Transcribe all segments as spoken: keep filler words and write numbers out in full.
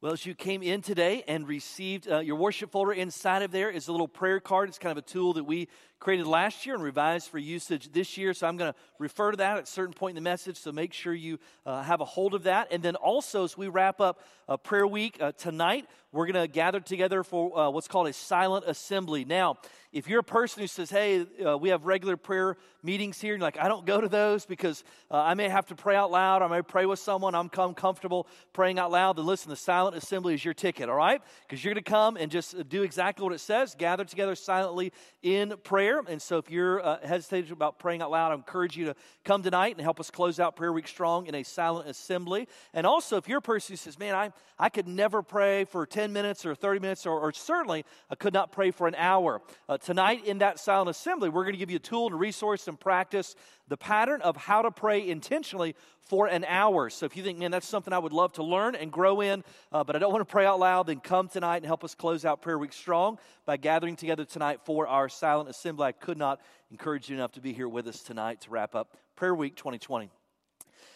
Well, as you came in today and received uh, your worship folder, inside of there is a little prayer card. It's kind of a tool that we created last year and revised for usage this year. So I'm going to refer to that at a certain point in the message, so make sure you uh, have a hold of that. And then also, as we wrap up uh, prayer week uh, tonight, we're going to gather together for uh, what's called a silent assembly. Now, if you're a person who says, hey, uh, we have regular prayer meetings here, and you're like, I don't go to those because uh, I may have to pray out loud, I may pray with someone, I'm comfortable praying out loud, then listen, the silent assembly is your ticket, all right? Because you're going to come and just do exactly what it says, gather together silently in prayer. And so if you're uh, hesitating about praying out loud, I encourage you to come tonight and help us close out prayer week strong in a silent assembly. And also, if you're a person who says, man, I, I could never pray for ten minutes or thirty minutes, or, or certainly I could not pray for an hour. Uh, tonight in that silent assembly, we're going to give you a tool and a resource and practice the pattern of how to pray intentionally for an hour. So if you think, man, that's something I would love to learn and grow in, uh, but I don't want to pray out loud, then come tonight and help us close out prayer week strong by gathering together tonight for our silent assembly. I could not encourage you enough to be here with us tonight to wrap up prayer week twenty twenty.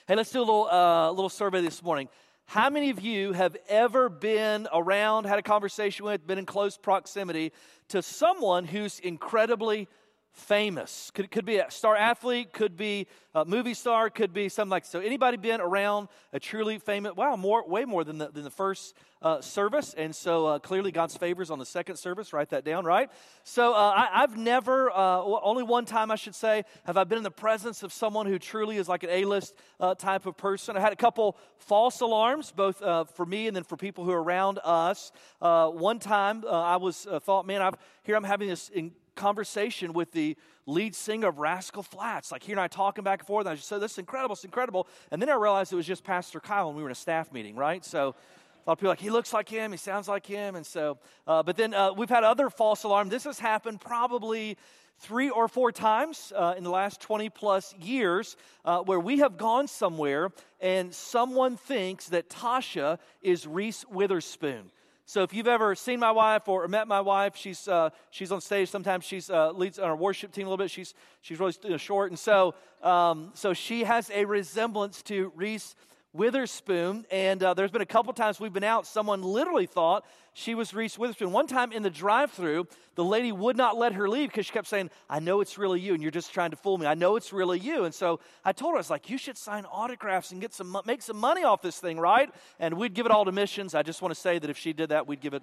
Hey, let's do a little, uh, little survey this morning. How many of you have ever been around, had a conversation with, been in close proximity to someone who's incredibly famous? Could could be a star athlete, could be a movie star, could be something like so. Anybody been around a truly famous? Wow, more way more than the than the first uh, service, and so uh, clearly God's favors on the second service. Write that down, right? So uh, I, I've never, uh, only one time I should say, have I been in the presence of someone who truly is like an A-list uh, type of person. I had a couple false alarms, both uh, for me and then for people who are around us. Uh, one time uh, I was uh, thought, man, I've here I'm having this. In, conversation with the lead singer of Rascal Flatts. Like, he and I talking back and forth, and I just said, this is incredible, it's incredible. And then I realized it was just Pastor Kyle, and we were in a staff meeting, right? So a lot of people are like, he looks like him, he sounds like him. And so, uh, but then uh, we've had other false alarms. This has happened probably three or four times uh, in the last twenty plus years uh, where we have gone somewhere and someone thinks that Tasha is Reese Witherspoon. So if you've ever seen my wife or met my wife, she's uh, she's on stage. Sometimes she's uh, leads on our worship team a little bit. She's she's really you know, short, and so um, so she has a resemblance to Reese Witherspoon. And uh, there's been a couple times we've been out. Someone literally thought she was Reese Witherspoon. One time in the drive-through, the lady would not let her leave because she kept saying, "I know it's really you, and you're just trying to fool me. I know it's really you." And so I told her, I was like, "You should sign autographs and get some, make some money off this thing, right?" And we'd give it all to missions. I just want to say that if she did that, we'd give it,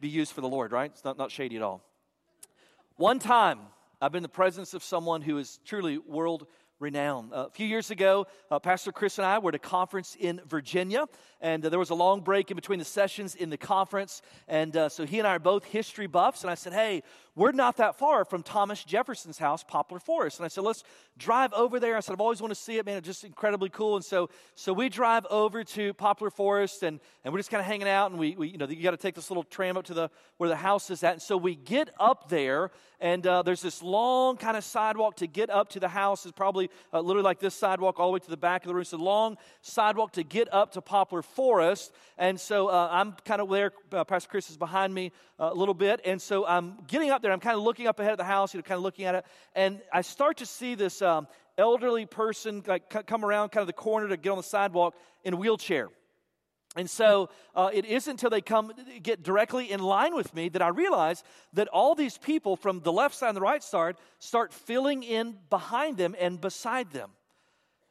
be used for the Lord, right? It's not, not shady at all. One time, I've been in the presence of someone who is truly world renowned. Uh, a few years ago, uh, Pastor Chris and I were at a conference in Virginia, and uh, there was a long break in between the sessions in the conference, and uh, so he and I are both history buffs, and I said, hey, we're not that far from Thomas Jefferson's house, Poplar Forest, and I said, let's drive over there. I said, I've always wanted to see it, man, it's just incredibly cool, and so so we drive over to Poplar Forest, and, and we're just kind of hanging out, and we, we you know, you got to take this little tram up to the where the house is at, and so we get up there, and uh, there's this long kind of sidewalk to get up to the house. It's probably Uh, literally like this sidewalk all the way to the back of the room. It's a long sidewalk to get up to Poplar Forest. And so uh, I'm kind of there. Uh, Pastor Chris is behind me uh, a little bit. And so I'm getting up there. I'm kind of looking up ahead of the house, you know, kind of looking at it. And I start to see this um, elderly person like c- come around kind of the corner to get on the sidewalk in a wheelchair. And so uh, it isn't until they come get directly in line with me that I realize that all these people from the left side and the right side start filling in behind them and beside them.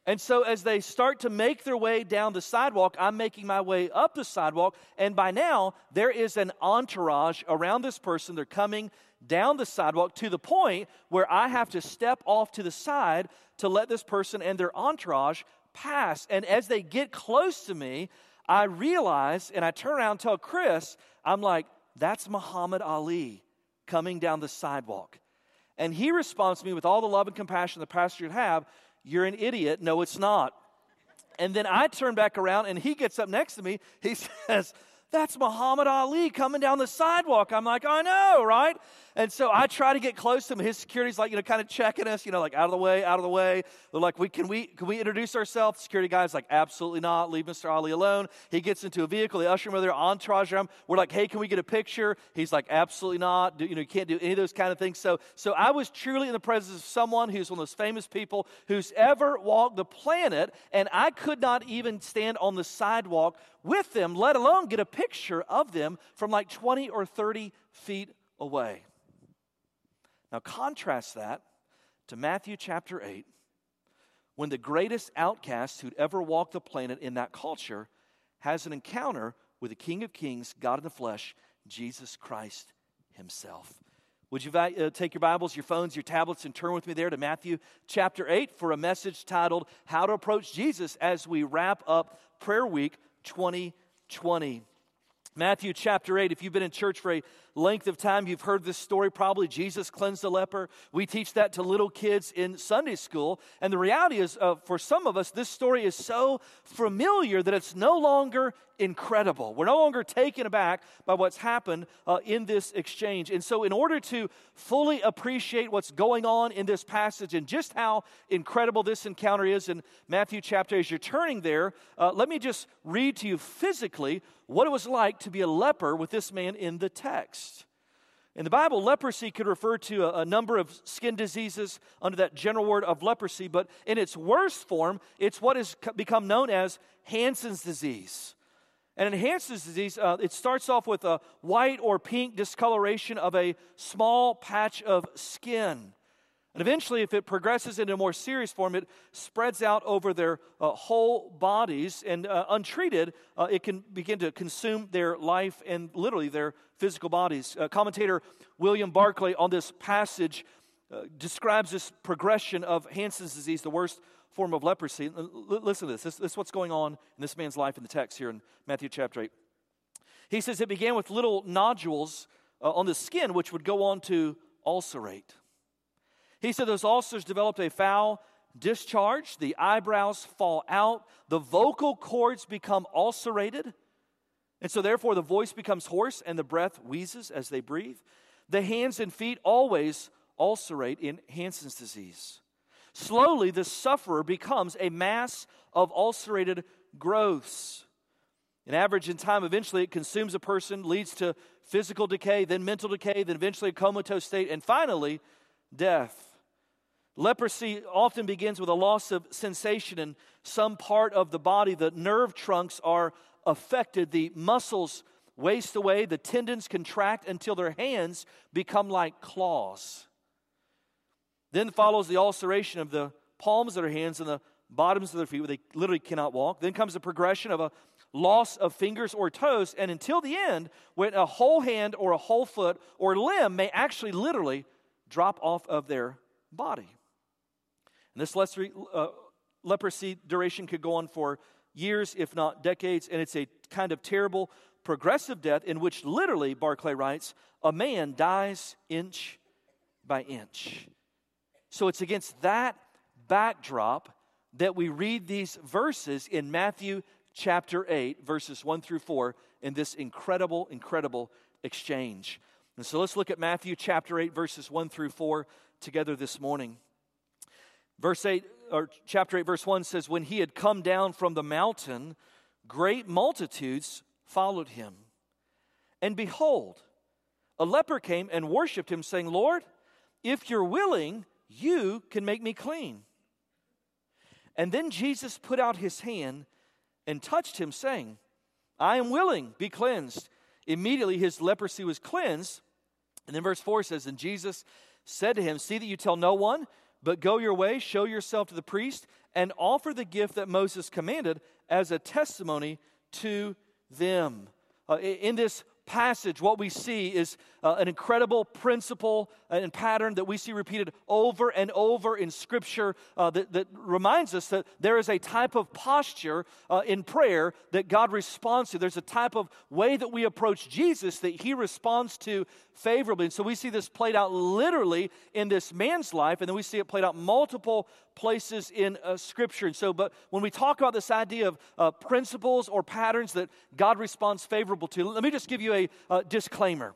And so as they start to make their way down the sidewalk, I'm making my way up the sidewalk, and by now there is an entourage around this person. They're coming down the sidewalk to the point where I have to step off to the side to let this person and their entourage pass. And as they get close to me, I realize, and I turn around and tell Chris, I'm like, that's Muhammad Ali coming down the sidewalk. And he responds to me with all the love and compassion the pastor would have, you're an idiot. No, it's not. And then I turn back around, and he gets up next to me. He says, that's Muhammad Ali coming down the sidewalk. I'm like, I know, right? And so I try to get close to him. His security's like, you know, kind of checking us, you know, like out of the way, out of the way. They're like, we can we can we introduce ourselves? The security guy's like, absolutely not. Leave Mister Ali alone. He gets into a vehicle. They usher him over there, entourage him. We're like, hey, can we get a picture? He's like, absolutely not. Do, you know, you can't do any of those kind of things. So, so I was truly in the presence of someone who's one of those famous people who's ever walked the planet, and I could not even stand on the sidewalk with them, let alone get a picture of them from like twenty or thirty feet away. Now contrast that to Matthew chapter eight, when the greatest outcast who'd ever walked the planet in that culture has an encounter with the King of Kings, God in the flesh, Jesus Christ himself. Would you uh, take your Bibles, your phones, your tablets, and turn with me there to Matthew chapter eight for a message titled, How to Approach Jesus, as we wrap up Prayer Week twenty twenty. Matthew chapter eight, if you've been in church for a length of time, you've heard this story probably. Jesus cleansed a leper. We teach that to little kids in Sunday school. And the reality is, uh, for some of us, this story is so familiar that it's no longer incredible. We're no longer taken aback by what's happened uh, in this exchange. And so in order to fully appreciate what's going on in this passage and just how incredible this encounter is in Matthew chapter, as you're turning there, uh, let me just read to you physically what it was like to be a leper with this man in the text. In the Bible, leprosy could refer to a, a number of skin diseases under that general word of leprosy, but in its worst form, it's what has become known as Hansen's disease. And in Hansen's disease, uh, it starts off with a white or pink discoloration of a small patch of skin. And eventually, if it progresses into a more serious form, it spreads out over their uh, whole bodies. And uh, untreated, uh, it can begin to consume their life and literally their physical bodies. Uh, commentator William Barclay on this passage uh, describes this progression of Hansen's disease, the worst form of leprosy. Listen to this. this. This is what's going on in this man's life in the text here in Matthew chapter eight. He says it began with little nodules uh, on the skin, which would go on to ulcerate. He said those ulcers developed a foul discharge. The eyebrows fall out. The vocal cords become ulcerated. And so therefore the voice becomes hoarse and the breath wheezes as they breathe. The hands and feet always ulcerate in Hansen's disease. Slowly, the sufferer becomes a mass of ulcerated growths. An average in time, eventually it consumes a person, leads to physical decay, then mental decay, then eventually a comatose state, and finally, death. Leprosy often begins with a loss of sensation in some part of the body. The nerve trunks are affected, the muscles waste away, the tendons contract until their hands become like claws. Then follows the ulceration of the palms of their hands and the bottoms of their feet, where they literally cannot walk. Then comes the progression of a loss of fingers or toes, and until the end, when a whole hand or a whole foot or limb may actually literally drop off of their body. And this leprosy, uh, leprosy duration could go on for years, if not decades, and it's a kind of terrible progressive death in which literally, Barclay writes, a man dies inch by inch. So it's against that backdrop that we read these verses in Matthew chapter eight, verses one through four, in this incredible, incredible exchange. And so let's look at Matthew chapter eight, verses one through four together this morning. Verse eight, or chapter eight, verse one says, "When he had come down from the mountain, great multitudes followed him. And behold, a leper came and worshipped him, saying, 'Lord, if you're willing, you can make me clean.' And then Jesus put out his hand and touched him, saying, 'I am willing, be cleansed.' Immediately his leprosy was cleansed." And then verse four says, "And Jesus said to him, 'See that you tell no one, but go your way, show yourself to the priest, and offer the gift that Moses commanded as a testimony to them.'" Uh, in this passage, what we see is uh, an incredible principle and pattern that we see repeated over and over in Scripture uh, that, that reminds us that there is a type of posture uh, in prayer that God responds to. There's a type of way that we approach Jesus that he responds to favorably. And so we see this played out literally in this man's life, and then we see it played out multiple places in uh, Scripture. And so, but when we talk about this idea of uh, principles or patterns that God responds favorable to, let me just give you a uh, disclaimer.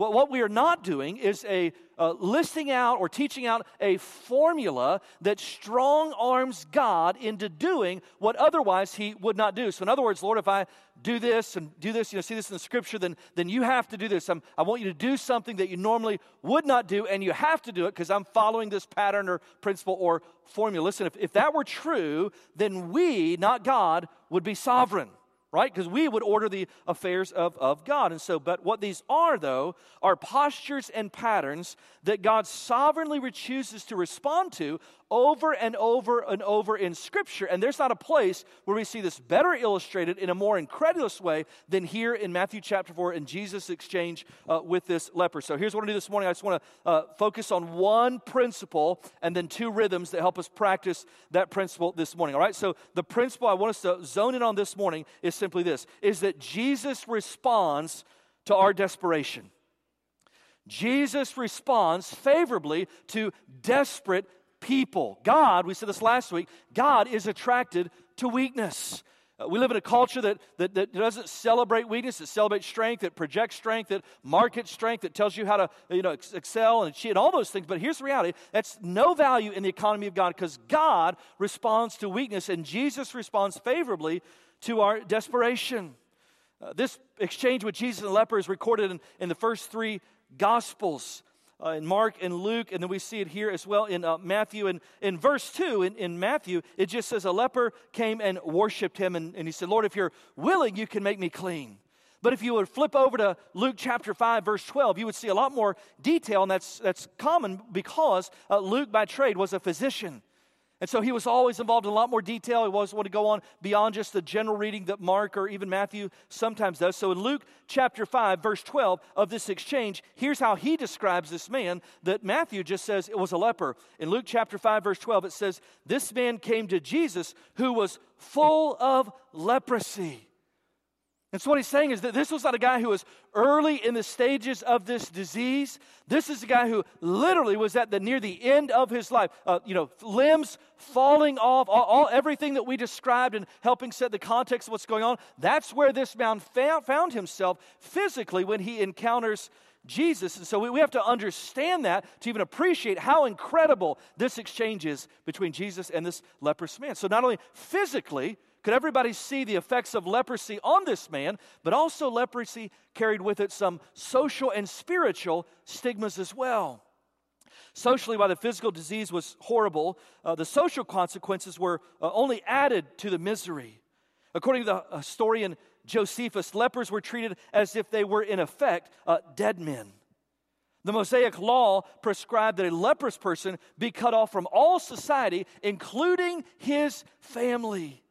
Well, what we are not doing is a uh, listing out or teaching out a formula that strong arms God into doing what otherwise he would not do. So in other words, Lord, if I do this and do this, you know, see this in the scripture, then then you have to do this. I'm, I want you to do something that you normally would not do, and you have to do it because I'm following this pattern or principle or formula. Listen, if, if that were true, then we, not God, would be sovereign. Right? Because we would order the affairs of, of God. And so, but what these are, though, are postures and patterns that God sovereignly chooses to respond to over and over and over in Scripture. And there's not a place where we see this better illustrated in a more incredulous way than here in Matthew chapter four in Jesus' exchange uh, with this leper. So here's what I do this morning. I just want to uh, focus on one principle and then two rhythms that help us practice that principle this morning. All right, so the principle I want us to zone in on this morning is simply this, is that Jesus responds to our desperation. Jesus responds favorably to desperate people. God, we said this last week, God is attracted to weakness. Uh, we live in a culture that, that, that doesn't celebrate weakness, it celebrates strength, it projects strength, that markets strength, that tells you how to you know ex- excel and achieve and all those things. But here's the reality, that's no value in the economy of God because God responds to weakness and Jesus responds favorably to our desperation. Uh, this exchange with Jesus and the leper is recorded in, in the first three Gospels. Uh, in Mark and Luke, and then we see it here as well in uh, Matthew. And in verse two in, in Matthew, it just says, a leper came and worshiped him, and, and he said, Lord, if you're willing, you can make me clean. But if you would flip over to Luke chapter five, verse twelve, you would see a lot more detail, and that's, that's common because uh, Luke by trade was a physician. And so he was always involved in a lot more detail. He always wanted to go on beyond just the general reading that Mark or even Matthew sometimes does. So in Luke chapter five, verse twelve of this exchange, here's how he describes this man that Matthew just says it was a leper. In Luke chapter five, verse twelve, it says, this man came to Jesus who was full of leprosy. And so what he's saying is that this was not a guy who was early in the stages of this disease. This is a guy who literally was at the near the end of his life. Uh, you know, limbs falling off, all, all everything that we described and helping set the context of what's going on. That's where this man found, found himself physically when he encounters Jesus. And so we, we have to understand that to even appreciate how incredible this exchange is between Jesus and this leprous man. So not only physically could everybody see the effects of leprosy on this man, but also leprosy carried with it some social and spiritual stigmas as well. Socially, while the physical disease was horrible, uh, the social consequences were uh, only added to the misery. According to the historian Josephus, lepers were treated as if they were, in effect, uh, dead men. The Mosaic law prescribed that a leprous person be cut off from all society, including his family.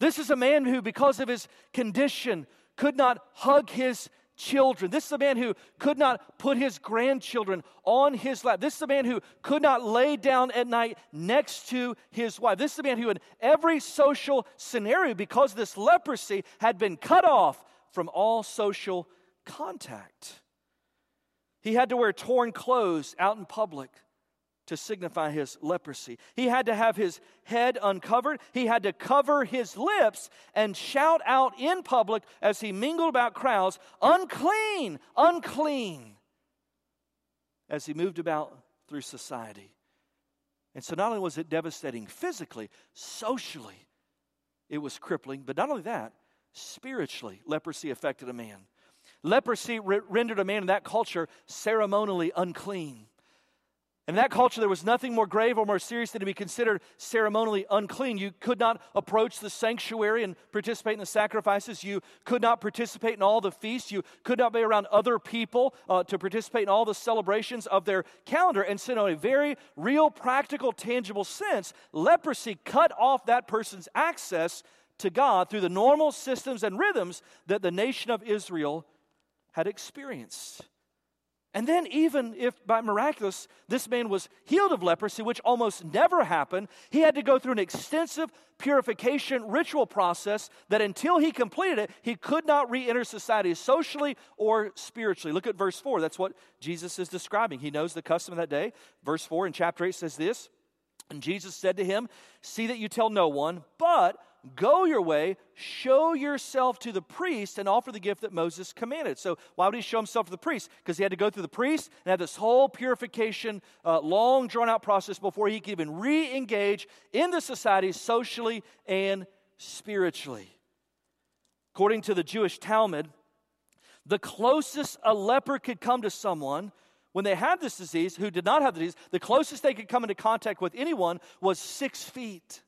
This is a man who, because of his condition, could not hug his children. This is a man who could not put his grandchildren on his lap. This is a man who could not lay down at night next to his wife. This is a man who, in every social scenario, because of this leprosy, had been cut off from all social contact. He had to wear torn clothes out in public to signify his leprosy. He had to have his head uncovered. He had to cover his lips and shout out in public as he mingled about crowds, unclean, unclean, as he moved about through society. And so not only was it devastating physically, socially it was crippling, but not only that, spiritually leprosy affected a man. Leprosy re- rendered a man in that culture ceremonially unclean. In that culture, there was nothing more grave or more serious than to be considered ceremonially unclean. You could not approach the sanctuary and participate in the sacrifices. You could not participate in all the feasts. You could not be around other people uh, to participate in all the celebrations of their calendar. And so in a very real, practical, tangible sense, leprosy cut off that person's access to God through the normal systems and rhythms that the nation of Israel had experienced. And then even if, by miraculous, this man was healed of leprosy, which almost never happened, he had to go through an extensive purification ritual process that until he completed it, he could not re-enter society socially or spiritually. Look at verse four. That's what Jesus is describing. He knows the custom of that day. Verse four in chapter eight says this, and Jesus said to him, see that you tell no one, but go your way, show yourself to the priest, and offer the gift that Moses commanded. So why would he show himself to the priest? Because he had to go through the priest and have this whole purification, uh, long, drawn-out process before he could even re-engage in the society socially and spiritually. According to the Jewish Talmud, the closest a leper could come to someone when they had this disease, who did not have the disease, the closest they could come into contact with anyone was six feet.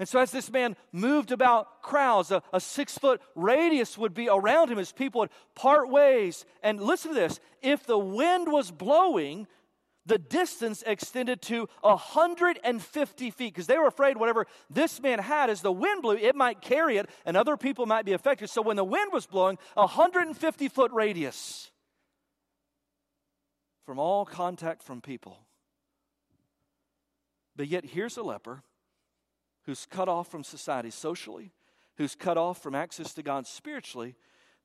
And so as this man moved about crowds, a, a six-foot radius would be around him as people would part ways. And listen to this, if the wind was blowing, the distance extended to one hundred fifty feet because they were afraid whatever this man had, as the wind blew, it might carry it and other people might be affected. So when the wind was blowing, a one hundred fifty-foot radius from all contact from people. But yet here's a leper who's cut off from society socially, who's cut off from access to God spiritually,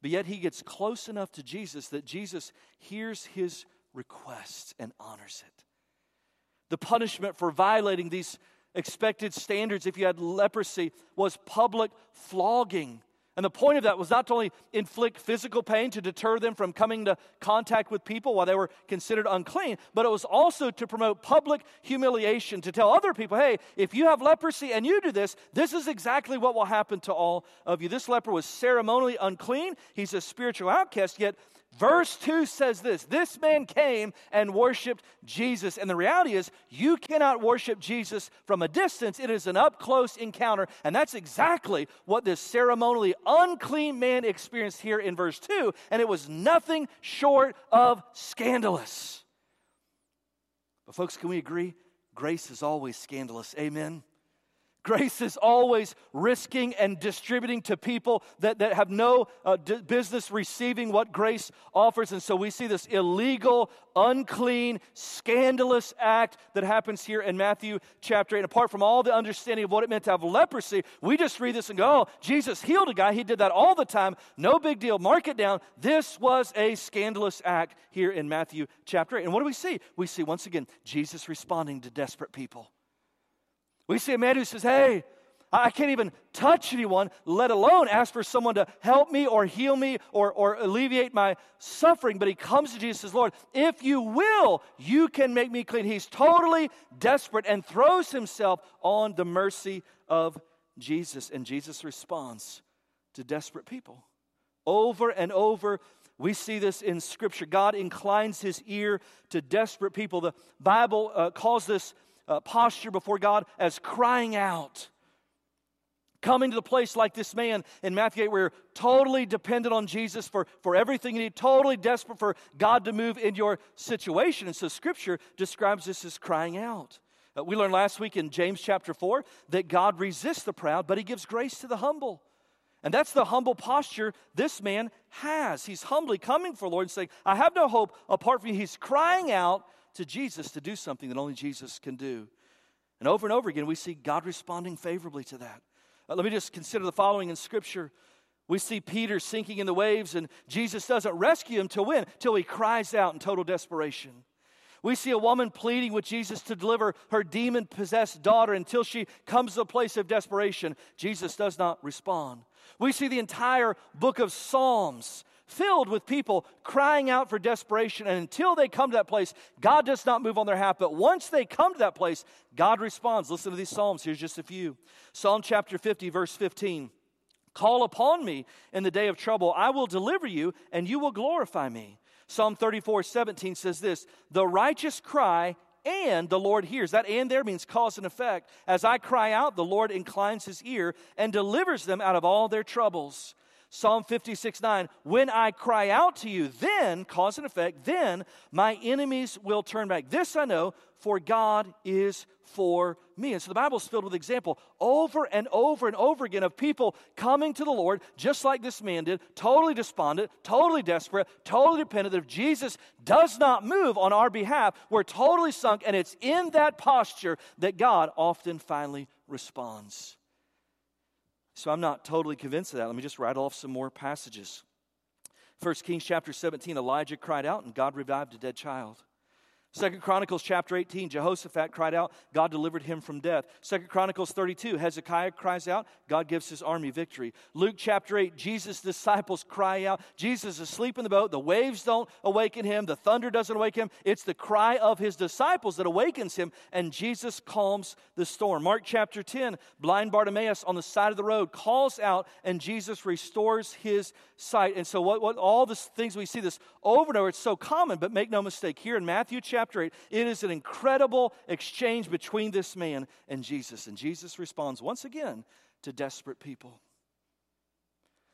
but yet he gets close enough to Jesus that Jesus hears his requests and honors it. The punishment for violating these expected standards if you had leprosy was public flogging. And the point of that was not to only inflict physical pain to deter them from coming into contact with people while they were considered unclean, but it was also to promote public humiliation, to tell other people, hey, if you have leprosy and you do this, this is exactly what will happen to all of you. This leper was ceremonially unclean. He's a spiritual outcast, yet verse two says this, this man came and worshiped Jesus. And the reality is, you cannot worship Jesus from a distance. It is an up-close encounter. And that's exactly what this ceremonially unclean man experienced here in verse two. And it was nothing short of scandalous. But folks, can we agree? Grace is always scandalous. Amen. Grace is always risking and distributing to people that, that have no uh, d- business receiving what grace offers. And so we see this illegal, unclean, scandalous act that happens here in Matthew chapter eight. And apart from all the understanding of what it meant to have leprosy, we just read this and go, oh, Jesus healed a guy. He did that all the time. No big deal. Mark it down. This was a scandalous act here in Matthew chapter eight. And what do we see? We see, once again, Jesus responding to desperate people. We see a man who says, hey, I can't even touch anyone, let alone ask for someone to help me or heal me or, or alleviate my suffering. But he comes to Jesus and says, Lord, if you will, you can make me clean. He's totally desperate and throws himself on the mercy of Jesus. And Jesus responds to desperate people. Over and over, we see this in Scripture. God inclines his ear to desperate people. The Bible uh, calls this Uh, posture before God as crying out. Coming to the place like this man in Matthew eight where you're totally dependent on Jesus for, for everything you need, totally desperate for God to move in your situation. And so Scripture describes this as crying out. Uh, we learned last week in James chapter four that God resists the proud, but he gives grace to the humble. And that's the humble posture this man has. He's humbly coming for the Lord and saying, I have no hope apart from you. He's crying out to Jesus to do something that only Jesus can do. And over and over again, we see God responding favorably to that. Uh, let me just consider the following in Scripture. We see Peter sinking in the waves, and Jesus doesn't rescue him till when? Till he cries out in total desperation. We see a woman pleading with Jesus to deliver her demon-possessed daughter until she comes to a place of desperation. Jesus does not respond. We see the entire book of Psalms filled with people crying out for desperation. And until they come to that place, God does not move on their behalf. But once they come to that place, God responds. Listen to these Psalms. Here's just a few. Psalm chapter fifty, verse fifteen. Call upon me in the day of trouble. I will deliver you, and you will glorify me. Psalm thirty-four, seventeen says this. The righteous cry, and the Lord hears. That and there means cause and effect. As I cry out, the Lord inclines his ear and delivers them out of all their troubles. Psalm fifty-six, nine, when I cry out to you, then, cause and effect, then my enemies will turn back. This I know, for God is for me. And so the Bible is filled with example over and over and over again of people coming to the Lord, just like this man did, totally despondent, totally desperate, totally dependent, that if Jesus does not move on our behalf, we're totally sunk, and it's in that posture that God often finally responds. So I'm not totally convinced of that. Let me just rattle off some more passages. First Kings chapter seventeen, Elijah cried out and God revived a dead child. Second Chronicles chapter eighteen, Jehoshaphat cried out, God delivered him from death. Second Chronicles thirty-two, Hezekiah cries out, God gives his army victory. Luke chapter eight, Jesus' disciples cry out. Jesus is asleep in the boat. The waves don't awaken him. The thunder doesn't awaken him. It's the cry of his disciples that awakens him, and Jesus calms the storm. Mark chapter ten, blind Bartimaeus on the side of the road calls out, and Jesus restores his sight. And so what, what all the things we see this over and over, it's so common, but make no mistake, here in Matthew chapter eight, it is an incredible exchange between this man and Jesus. And Jesus responds once again to desperate people.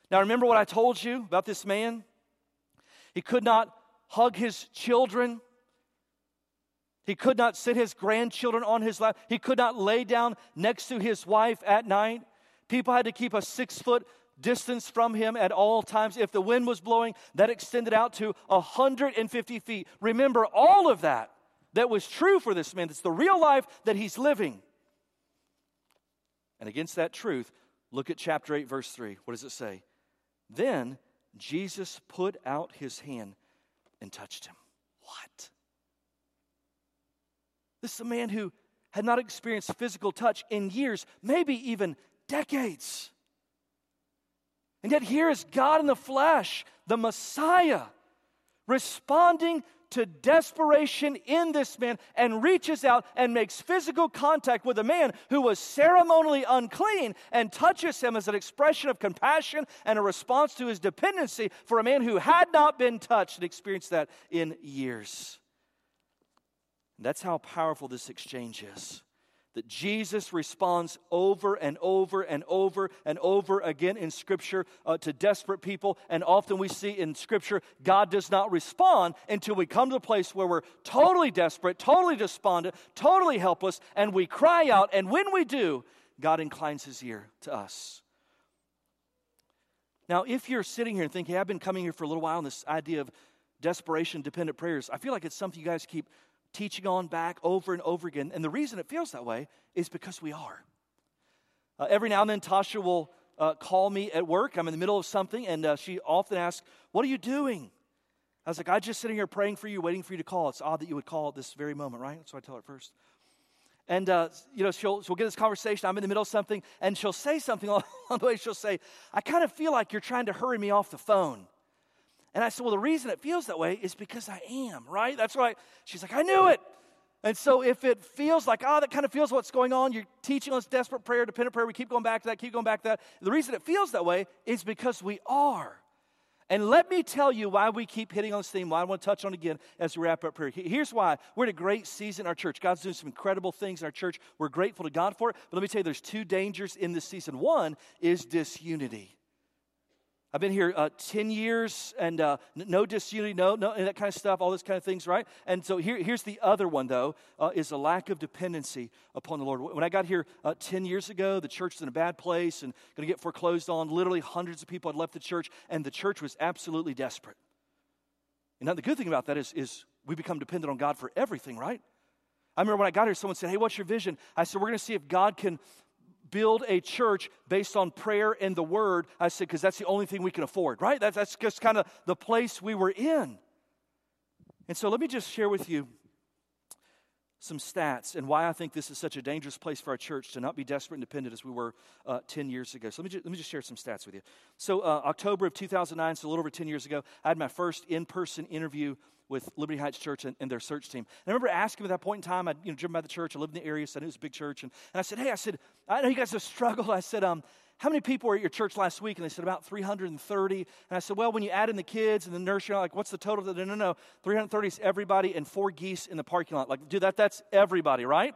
Now, remember what I told you about this man? He could not hug his children. He could not sit his grandchildren on his lap. He could not lay down next to his wife at night. People had to keep a six-foot distance from him at all times. If the wind was blowing, that extended out to one hundred fifty feet. Remember all of that that was true for this man. It's the real life that he's living. And against that truth, look at chapter eight, verse three. What does it say? Then Jesus put out his hand and touched him. What? This is a man who had not experienced physical touch in years, maybe even decades. And yet here is God in the flesh, the Messiah, responding to desperation in this man and reaches out and makes physical contact with a man who was ceremonially unclean and touches him as an expression of compassion and a response to his dependency for a man who had not been touched and experienced that in years. And that's how powerful this exchange is. That Jesus responds over and over and over and over again in Scripture uh, to desperate people. And often we see in Scripture, God does not respond until we come to a place where we're totally desperate, totally despondent, totally helpless, and we cry out. And when we do, God inclines his ear to us. Now, if you're sitting here and thinking, hey, I've been coming here for a little while on this idea of desperation, dependent prayers, I feel like it's something you guys keep teaching on back over and over again. And the reason it feels that way is because we are. Uh, every now and then, Tasha will uh, call me at work. I'm in the middle of something, and uh, she often asks, what are you doing? I was like, I'm just sitting here praying for you, waiting for you to call. It's odd that you would call at this very moment, right? That's what I tell her first. And, uh, you know, she'll, she'll get this conversation. I'm in the middle of something, and she'll say something along the way. She'll say, I kind of feel like you're trying to hurry me off the phone. And I said, well, the reason it feels that way is because I am, right? That's right. She's like, I knew it. And so if it feels like, oh, that kind of feels what's going on, you're teaching us desperate prayer, dependent prayer, we keep going back to that, keep going back to that. The reason it feels that way is because we are. And let me tell you why we keep hitting on this theme, why I want to touch on it again as we wrap up prayer. Here's why. We're in a great season in our church. God's doing some incredible things in our church. We're grateful to God for it. But let me tell you, there's two dangers in this season. One is disunity. I've been here uh, ten years, and uh, no disunity, no, no, and that kind of stuff, all those kind of things, right? And so here, here's the other one, though, uh, is a lack of dependency upon the Lord. When I got here uh, ten years ago, the church was in a bad place and going to get foreclosed on. Literally hundreds of people had left the church, and the church was absolutely desperate. And now the good thing about that is, is we become dependent on God for everything, right? I remember when I got here, someone said, hey, what's your vision? I said, we're going to see if God can build a church based on prayer and the word. I said, because that's the only thing we can afford, right? That's, that's just kind of the place we were in. And so let me just share with you some stats and why I think this is such a dangerous place for our church to not be desperate and dependent as we were uh, ten years ago. So let me, ju- let me just share some stats with you. So uh, October of two thousand nine, so a little over ten years ago, I had my first in-person interview with Liberty Heights Church and, and their search team. And I remember asking them at that point in time, I'd you know, driven by the church, I lived in the area, so I knew it was a big church. And, and I said, hey, I said, I know you guys have struggled. I said, um, how many people were at your church last week? And they said, about three hundred thirty. And I said, well, when you add in the kids and the nursery, I'm like, what's the total? No, no, no, three hundred thirty is everybody and four geese in the parking lot. Like, dude, that, that's everybody, right?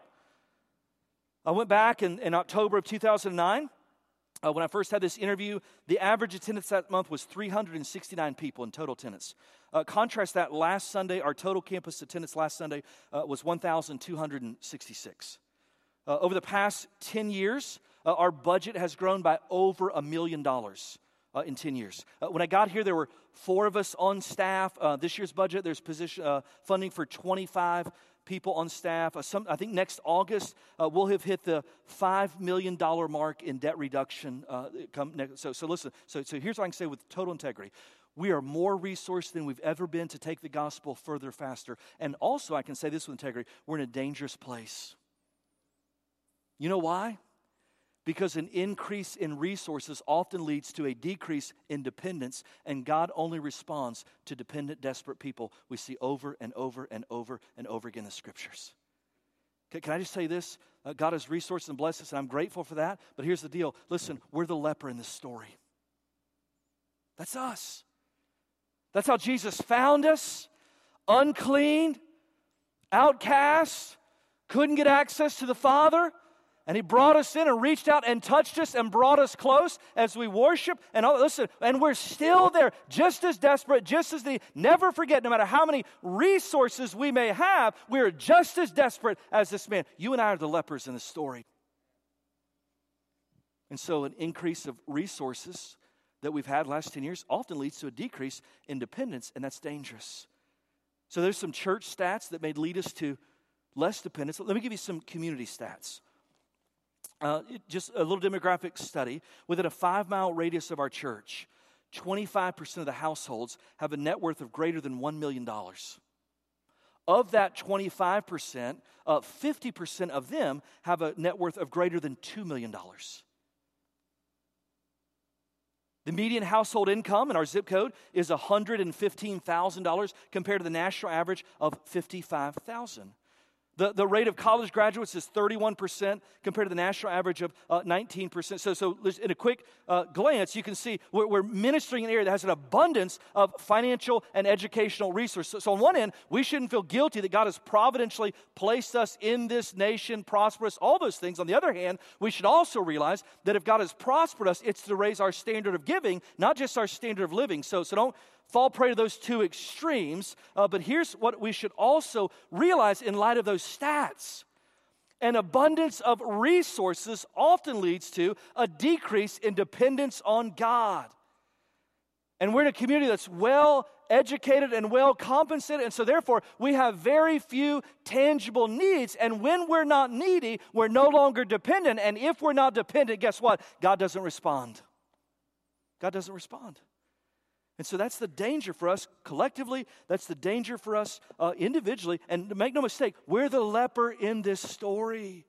I went back in, in October of two thousand nine. Uh, when I first had this interview, the average attendance that month was three hundred sixty-nine people in total attendance. Uh, contrast that last Sunday, our total campus attendance last Sunday uh, was one thousand two hundred sixty-six. Uh, over the past ten years, uh, our budget has grown by over a million dollars uh, in ten years. Uh, when I got here, there were four of us on staff. Uh, this year's budget, there's position uh, funding for twenty-five people on staff. Uh, some, I think next August, uh, we'll have hit the five million dollars mark in debt reduction. Uh, come next, so, so listen, so, so here's what I can say with total integrity. We are more resourced than we've ever been to take the gospel further, faster. And also, I can say this with integrity, we're in a dangerous place. You know why? Because an increase in resources often leads to a decrease in dependence, and God only responds to dependent, desperate people. We see over and over and over and over again in the Scriptures. Can I just say this? Uh, God has resourced and blessed us, and I'm grateful for that. But here's the deal. Listen, we're the leper in this story. That's us. That's how Jesus found us, unclean, outcast, couldn't get access to the Father. And he brought us in and reached out and touched us and brought us close as we worship. And all, listen, and we're still there, just as desperate, just as the, never forget, no matter how many resources we may have, we are just as desperate as this man. You and I are the lepers in this story. And so an increase of resources that we've had last ten years often leads to a decrease in dependence, and that's dangerous. So there's some church stats that may lead us to less dependence. Let me give you some community stats. Uh, just a little demographic study. Within a five-mile radius of our church, twenty-five percent of the households have a net worth of greater than one million dollars. Of that twenty-five percent, uh, fifty percent of them have a net worth of greater than two million dollars. The median household income in our zip code is one hundred fifteen thousand dollars compared to the national average of fifty-five thousand dollars. The, the rate of college graduates is thirty-one percent compared to the national average of uh, nineteen percent. So, so in a quick uh, glance, you can see we're, we're ministering in an area that has an abundance of financial and educational resources. So, so on one end, we shouldn't feel guilty that God has providentially placed us in this nation, prosperous, all those things. On the other hand, we should also realize that if God has prospered us, it's to raise our standard of giving, not just our standard of living. So, so don't fall prey to those two extremes, uh, but here's what we should also realize in light of those stats. An abundance of resources often leads to a decrease in dependence on God. And we're in a community that's well educated and well compensated, and so therefore we have very few tangible needs, and when we're not needy, we're no longer dependent, and if we're not dependent, guess what? God doesn't respond. God doesn't respond. And so that's the danger for us collectively. That's the danger for us uh, individually. And make no mistake, we're the leper in this story.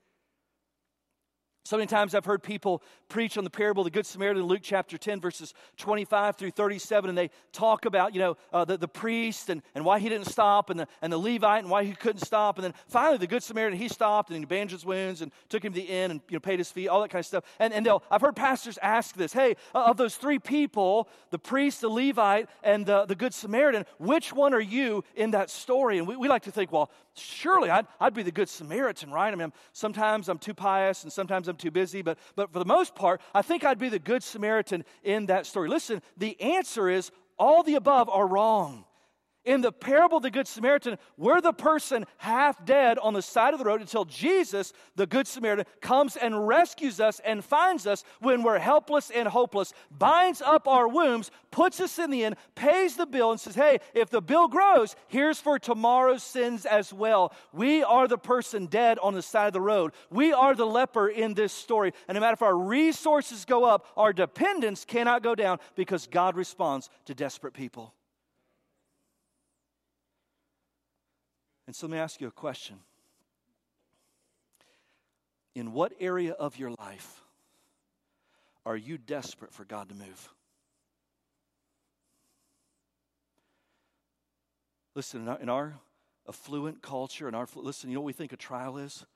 So many times I've heard people preach on the parable of the Good Samaritan in Luke chapter ten, verses twenty-five through thirty-seven, and they talk about, you know, uh, the, the priest and, and why he didn't stop, and the, and the Levite and why he couldn't stop. And then finally the Good Samaritan, he stopped and he bandaged his wounds and took him to the inn and, you know, paid his fee, all that kind of stuff. And, and they'll, I've heard pastors ask this, hey, uh, of those three people, the priest, the Levite, and the, the Good Samaritan, which one are you in that story? And we, we like to think, well, surely I'd, I'd be the Good Samaritan, right? I mean, I'm, sometimes I'm too pious and sometimes I'm too busy, but but for the most part, I think I'd be the Good Samaritan in that story. Listen, the answer is all the above are wrong. In the parable of the Good Samaritan, we're the person half dead on the side of the road until Jesus, the Good Samaritan, comes and rescues us and finds us when we're helpless and hopeless, binds up our wounds, puts us in the inn, pays the bill, and says, hey, if the bill grows, here's for tomorrow's sins as well. We are the person dead on the side of the road. We are the leper in this story. And no matter if our resources go up, our dependence cannot go down because God responds to desperate people. And so let me ask you a question. In what area of your life are you desperate for God to move? Listen, in our, in our affluent culture, in our listen, you know what we think a trial is?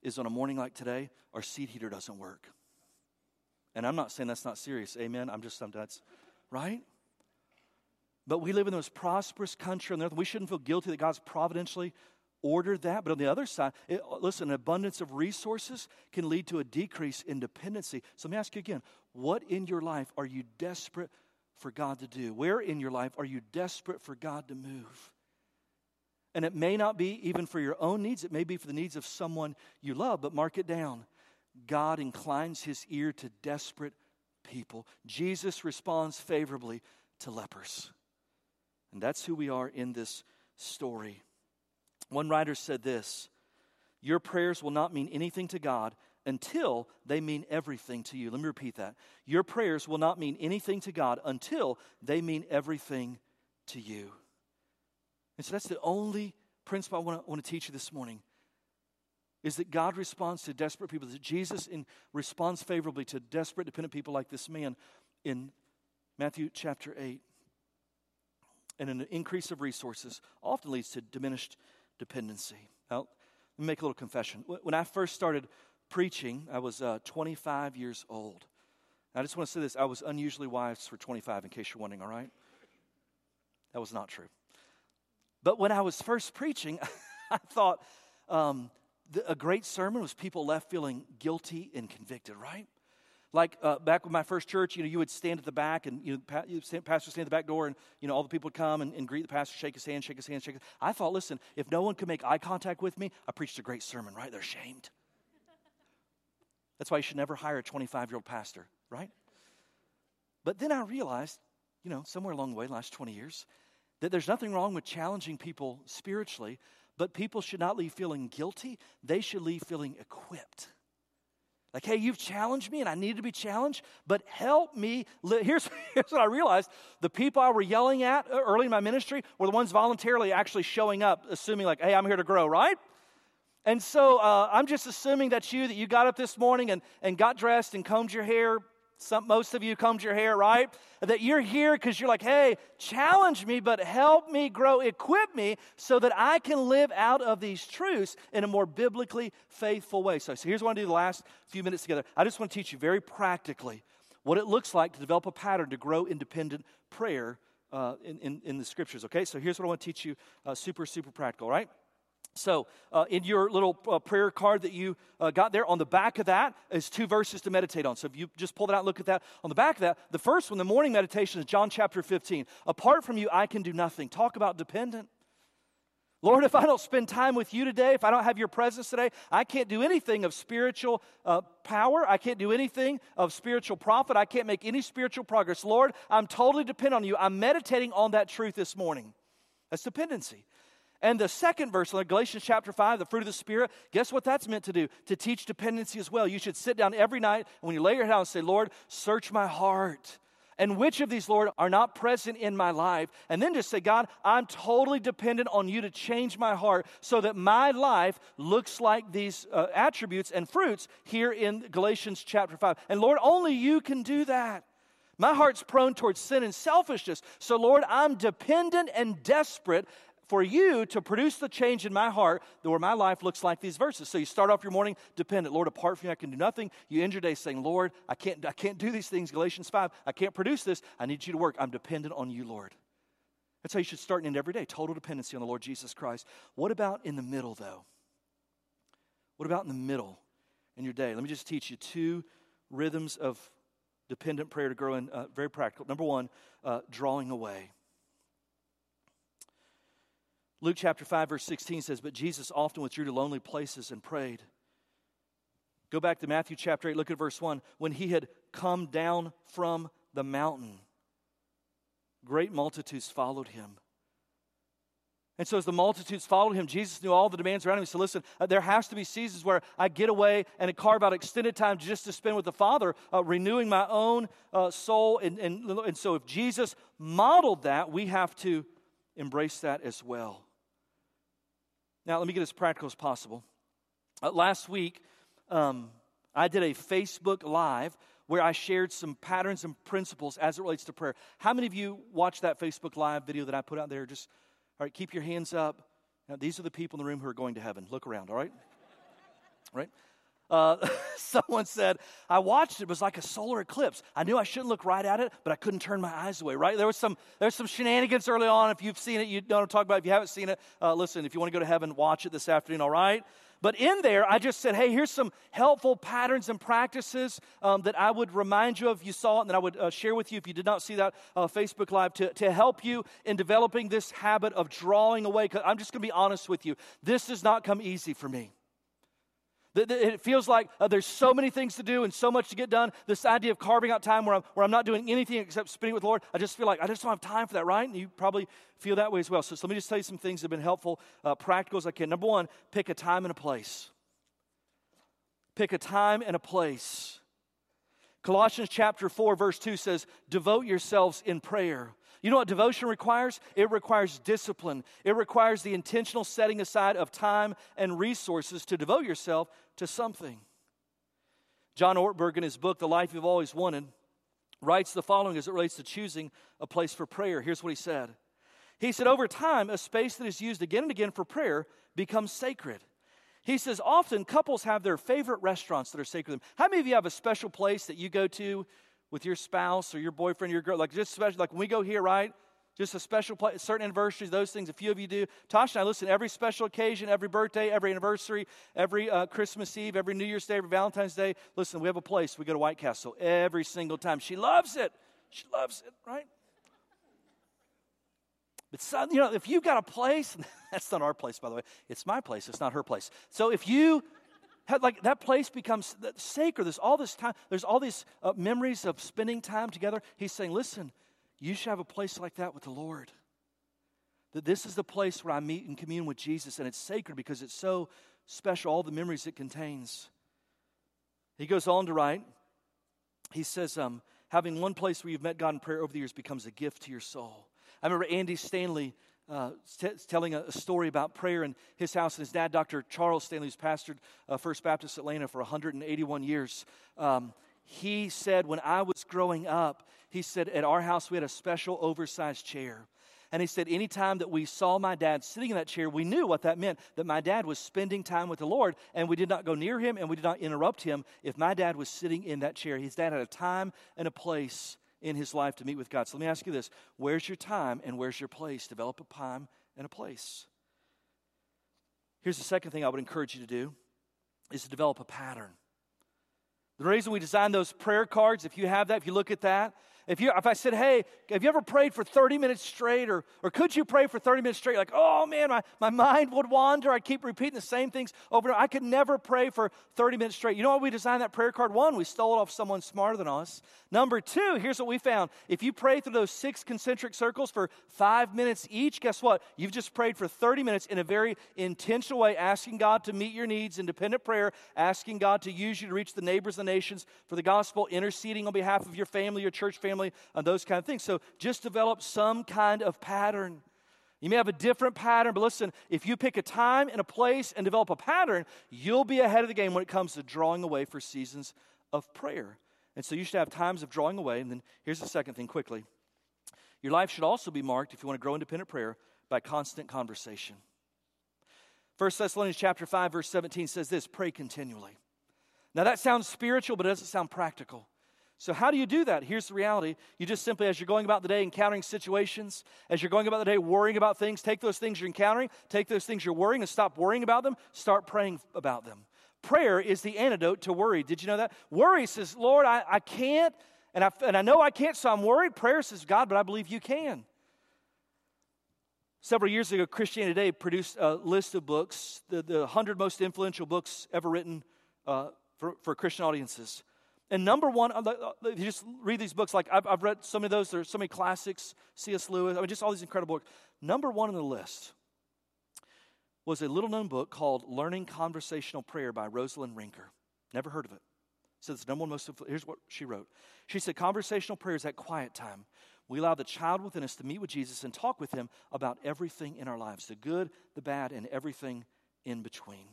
Is on a morning like today, our seat heater doesn't work. And I'm not saying that's not serious, amen? I'm just, I'm, that's, right? But we live in the most prosperous country on the earth. We shouldn't feel guilty that God's providentially ordered that. But on the other side, it, listen, an abundance of resources can lead to a decrease in dependency. So let me ask you again, what in your life are you desperate for God to do? Where in your life are you desperate for God to move? And it may not be even for your own needs. It may be for the needs of someone you love, but mark it down. God inclines his ear to desperate people. Jesus responds favorably to lepers. And that's who we are in this story. One writer said this, your prayers will not mean anything to God until they mean everything to you. Let me repeat that. Your prayers will not mean anything to God until they mean everything to you. And so that's the only principle I want to, want to teach you this morning, is that God responds to desperate people, that Jesus in, responds favorably to desperate, dependent people like this man in Matthew chapter eight. And an increase of resources often leads to diminished dependency. Now, let me make a little confession. When I first started preaching, I was uh, twenty-five years old. And I just want to say this. I was unusually wise for twenty-five, in case you're wondering, all right? That was not true. But when I was first preaching, I thought um, the, a great sermon was people left feeling guilty and convicted, right? Like uh, back with my first church, you know, you would stand at the back and, you know, pa- you'd stand, pastor stand at the back door and, you know, all the people would come and, and greet the pastor, shake his hand, shake his hand, shake his hand. I thought, listen, if no one could make eye contact with me, I preached a great sermon, right? They're shamed. That's why you should never hire a twenty-five-year-old pastor, right? But then I realized, you know, somewhere along the way, last twenty years, that there's nothing wrong with challenging people spiritually, but people should not leave feeling guilty. They should leave feeling equipped. Like, hey, you've challenged me and I need to be challenged, but help me. Li- here's, here's what I realized. The people I were yelling at early in my ministry were the ones voluntarily actually showing up, assuming like, hey, I'm here to grow, right? And so uh, I'm just assuming that's you, that you got up this morning and, and got dressed and combed your hair. Some, most of you combed your hair, right? That you're here because you're like, hey, challenge me, but help me grow, equip me so that I can live out of these truths in a more biblically faithful way. So, so here's what I want to do the last few minutes together. I just want to teach you very practically what it looks like to develop a pattern to grow independent prayer uh, in, in, in the scriptures, okay? So here's what I want to teach you, uh, super, super practical, right? So uh, in your little uh, prayer card that you uh, got there, on the back of that is two verses to meditate on. So if you just pull that out and look at that, on the back of that, the first one, the morning meditation, is John chapter fifteen. Apart from you, I can do nothing. Talk about dependent. Lord, if I don't spend time with you today, if I don't have your presence today, I can't do anything of spiritual uh, power. I can't do anything of spiritual profit. I can't make any spiritual progress. Lord, I'm totally dependent on you. I'm meditating on that truth this morning. That's dependency. And the second verse, Galatians chapter five, the fruit of the Spirit, guess what that's meant to do? To teach dependency as well. You should sit down every night, and when you lay your head down, say, Lord, search my heart. And which of these, Lord, are not present in my life? And then just say, God, I'm totally dependent on you to change my heart so that my life looks like these uh, attributes and fruits here in Galatians chapter five. And Lord, only you can do that. My heart's prone towards sin and selfishness. So, Lord, I'm dependent and desperate for you to produce the change in my heart where my life looks like these verses. So you start off your morning dependent. Lord, apart from you, I can do nothing. You end your day saying, Lord, I can't, I can't do these things. Galatians five, I can't produce this. I need you to work. I'm dependent on you, Lord. That's how you should start and end every day, total dependency on the Lord Jesus Christ. What about in the middle, though? What about in the middle in your day? Let me just teach you two rhythms of dependent prayer to grow in, uh, very practical. Number one, uh, drawing away. Luke chapter five, verse sixteen says, but Jesus often withdrew to lonely places and prayed. Go back to Matthew chapter eight, look at verse one. When he had come down from the mountain, great multitudes followed him. And so as the multitudes followed him, Jesus knew all the demands around him. He said, listen, uh, there has to be seasons where I get away and carve out extended time just to spend with the Father, uh, renewing my own uh, soul. And, and, and so if Jesus modeled that, we have to embrace that as well. Now, let me get as practical as possible. Uh, last week, um, I did a Facebook Live where I shared some patterns and principles as it relates to prayer. How many of you watched that Facebook Live video that I put out there? Just, all right, keep your hands up. Now, these are the people in the room who are going to heaven. Look around, all right? Right? Uh, someone said, I watched it. It was like a solar eclipse. I knew I shouldn't look right at it, but I couldn't turn my eyes away, right? There was some there's some shenanigans early on. If you've seen it, you know what I'm talking about. If you haven't seen it, uh, listen, if you want to go to heaven, watch it this afternoon, all right? But in there, I just said, hey, here's some helpful patterns and practices um, that I would remind you of if you saw it, and that I would uh, share with you if you did not see that uh, Facebook Live to, to help you in developing this habit of drawing away. Because I'm just going to be honest with you. This does not come easy for me. It feels like uh, there's so many things to do and so much to get done. This idea of carving out time where I'm, where I'm not doing anything except spending with the Lord, I just feel like I just don't have time for that, right? And you probably feel that way as well. So, so let me just tell you some things that have been helpful, uh, practical as I can. Number one, pick a time and a place. Pick a time and a place. Colossians chapter four, verse two says, devote yourselves in prayer. You know what devotion requires? It requires discipline. It requires the intentional setting aside of time and resources to devote yourself to something. John Ortberg, in his book, The Life You've Always Wanted, writes the following as it relates to choosing a place for prayer. Here's what he said. He said, over time, a space that is used again and again for prayer becomes sacred. He says, often couples have their favorite restaurants that are sacred to them. How many of you have a special place that you go to with your spouse or your boyfriend, your girl, like just special, like when we go here, right? Just a special place, certain anniversaries, those things, a few of you do. Tasha and I listen, every special occasion, every birthday, every anniversary, every uh, Christmas Eve, every New Year's Day, every Valentine's Day. Listen, we have a place. We go to White Castle every single time. She loves it. She loves it, right? But some, you know, if you've got a place, that's not our place, by the way. It's my place. It's not her place. So if you... Like that place becomes sacred. There's all this time. There's all these uh, memories of spending time together. He's saying, listen, you should have a place like that with the Lord. That this is the place where I meet and commune with Jesus, and it's sacred because it's so special, all the memories it contains. He goes on to write, he says, um, having one place where you've met God in prayer over the years becomes a gift to your soul. I remember Andy Stanley Uh, t- telling a, a story about prayer in his house, and his dad, Doctor Charles Stanley, who's pastored uh, First Baptist Atlanta for one hundred eighty-one years. Um, he said, when I was growing up, he said, at our house, we had a special oversized chair. And he said, anytime that we saw my dad sitting in that chair, we knew what that meant, that my dad was spending time with the Lord, and we did not go near him, and we did not interrupt him if my dad was sitting in that chair. His dad had a time and a place in his life to meet with God. So let me ask you this. Where's your time and where's your place? Develop a time and a place. Here's the second thing I would encourage you to do is to develop a pattern. The reason we designed those prayer cards, if you have that, if you look at that, if you if I said, hey, have you ever prayed for thirty minutes straight, or or could you pray for thirty minutes straight? Like, oh man, my, my mind would wander. I keep repeating the same things over and over. I could never pray for thirty minutes straight. You know what we designed that prayer card? One, we stole it off someone smarter than us. Number two, here's what we found. If you pray through those six concentric circles for five minutes each, guess what? You've just prayed for thirty minutes in a very intentional way, asking God to meet your needs in dependent prayer, asking God to use you to reach the neighbors and the nations for the gospel, interceding on behalf of your family, your church family, and those kind of things. So just develop some kind of pattern. You may have a different pattern, but listen, if you pick a time and a place and develop a pattern, you'll be ahead of the game when it comes to drawing away for seasons of prayer. And so you should have times of drawing away. And then here's the second thing quickly. Your life should also be marked, if you want to grow independent prayer, by constant conversation. First Thessalonians chapter five, verse seventeen says this, pray continually. Now that sounds spiritual, but it doesn't sound practical. So how do you do that? Here's the reality. You just simply, as you're going about the day encountering situations, as you're going about the day worrying about things, take those things you're encountering, take those things you're worrying, and stop worrying about them, start praying about them. Prayer is the antidote to worry. Did you know that? Worry says, Lord, I, I can't, and I, and I know I can't, so I'm worried. Prayer says, God, but I believe you can. Several years ago, Christianity Today produced a list of books, the, the one hundred most influential books ever written uh, for, for Christian audiences. And number one, if you just read these books, like I've, I've read so many of those, there's so many classics, C S. Lewis, I mean, just all these incredible books. Number one on the list was a little-known book called Learning Conversational Prayer by Rosalind Rinker. Never heard of it. So it's the number one most, here's what she wrote. She said, conversational prayer is that quiet time. We allow the child within us to meet with Jesus and talk with him about everything in our lives, the good, the bad, and everything in between.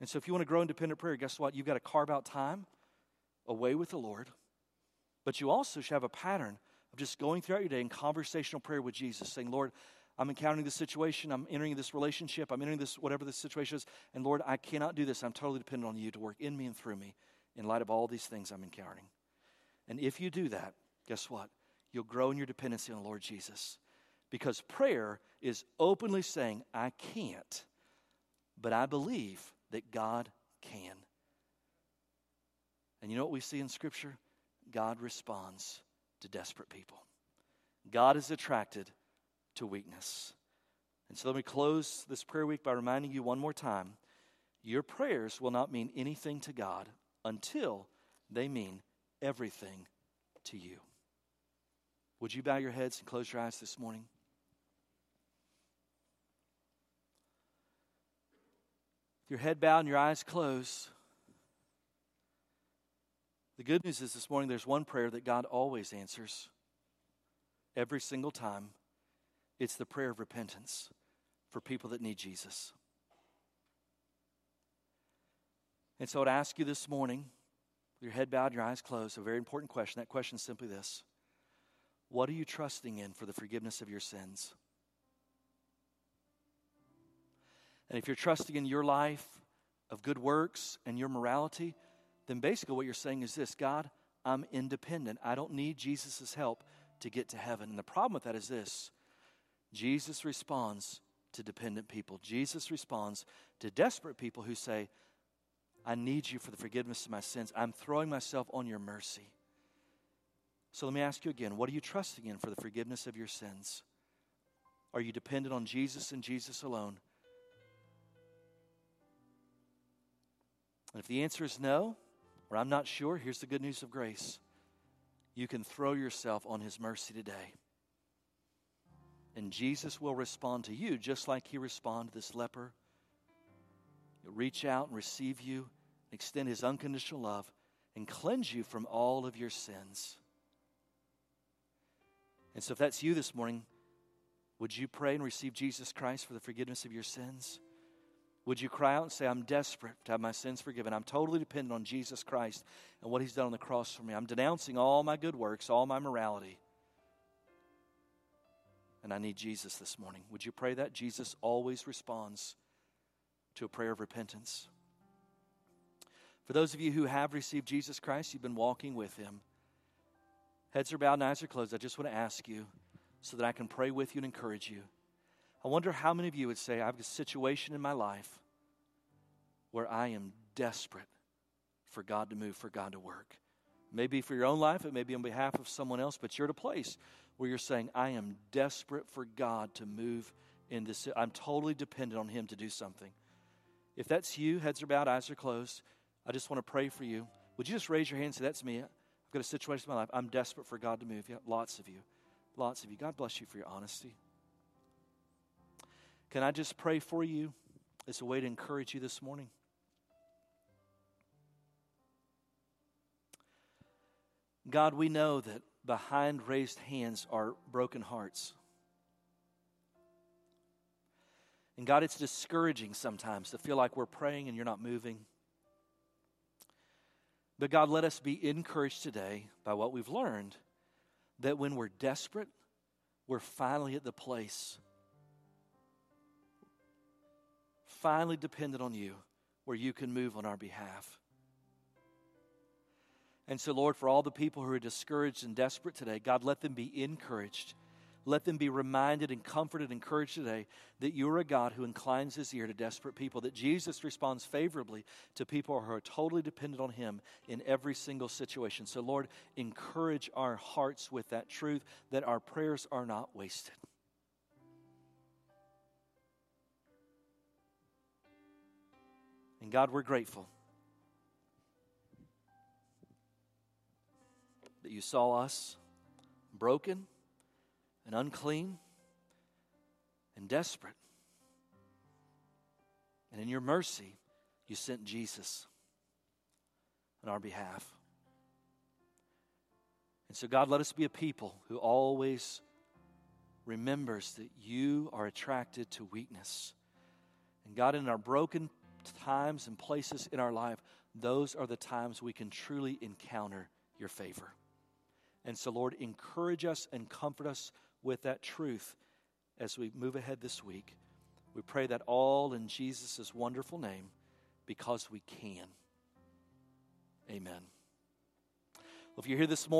And so if you want to grow independent prayer, guess what? You've got to carve out time away with the Lord. But you also should have a pattern of just going throughout your day in conversational prayer with Jesus, saying, Lord, I'm encountering this situation. I'm entering this relationship. I'm entering this, whatever this situation is. And Lord, I cannot do this. I'm totally dependent on you to work in me and through me in light of all these things I'm encountering. And if you do that, guess what? You'll grow in your dependency on the Lord Jesus. Because prayer is openly saying, I can't, but I believe that God can. And you know what we see in Scripture? God responds to desperate people. God is attracted to weakness. And so let me close this prayer week by reminding you one more time, your prayers will not mean anything to God until they mean everything to you. Would you bow your heads and close your eyes this morning? Your your head bowed and your eyes closed. The good news is this morning there's one prayer that God always answers every single time. It's the prayer of repentance for people that need Jesus. And so I'd ask you this morning, your head bowed, your eyes closed, a very important question. That question is simply this. What are you trusting in for the forgiveness of your sins? And if you're trusting in your life of good works and your morality, then basically what you're saying is this: God, I'm independent. I don't need Jesus' help to get to heaven. And the problem with that is this: Jesus responds to dependent people. Jesus responds to desperate people who say, I need you for the forgiveness of my sins. I'm throwing myself on your mercy. So let me ask you again, what are you trusting in for the forgiveness of your sins? Are you dependent on Jesus and Jesus alone? And if the answer is no, or I'm not sure, here's the good news of grace. You can throw yourself on his mercy today. And Jesus will respond to you just like he responded to this leper. He'll reach out and receive you, and extend his unconditional love, and cleanse you from all of your sins. And so if that's you this morning, would you pray and receive Jesus Christ for the forgiveness of your sins? Would you cry out and say, I'm desperate to have my sins forgiven. I'm totally dependent on Jesus Christ and what he's done on the cross for me. I'm denouncing all my good works, all my morality. And I need Jesus this morning. Would you pray that? Jesus always responds to a prayer of repentance. For those of you who have received Jesus Christ, you've been walking with him. Heads are bowed and eyes are closed. I just want to ask you so that I can pray with you and encourage you. I wonder how many of you would say, I have a situation in my life where I am desperate for God to move, for God to work. Maybe for your own life, it may be on behalf of someone else, but you're at a place where you're saying, I am desperate for God to move in this. I'm totally dependent on him to do something. If that's you, heads are bowed, eyes are closed, I just want to pray for you. Would you just raise your hand and say, that's me. I've got a situation in my life. I'm desperate for God to move. Yeah, lots of you. Lots of you. God bless you for your honesty. Can I just pray for you as a way to encourage you this morning? God, we know that behind raised hands are broken hearts. And God, it's discouraging sometimes to feel like we're praying and you're not moving. But God, let us be encouraged today by what we've learned, that when we're desperate, we're finally at the place, finally dependent on you, where you can move on our behalf. And so, Lord, for all the people who are discouraged and desperate today, God, let them be encouraged. Let them be reminded and comforted and encouraged today that you're a God who inclines his ear to desperate people, that Jesus responds favorably to people who are totally dependent on him in every single situation. So, Lord, encourage our hearts with that truth, that our prayers are not wasted. And, God, we're grateful that you saw us broken and unclean and desperate. And in your mercy, you sent Jesus on our behalf. And so, God, let us be a people who always remembers that you are attracted to weakness. And, God, in our broken times and places in our life, those are the times we can truly encounter your favor. And so, Lord, encourage us and comfort us with that truth as we move ahead this week. We pray that all in Jesus' wonderful name, because we can. Amen. Well, if you're here this morning,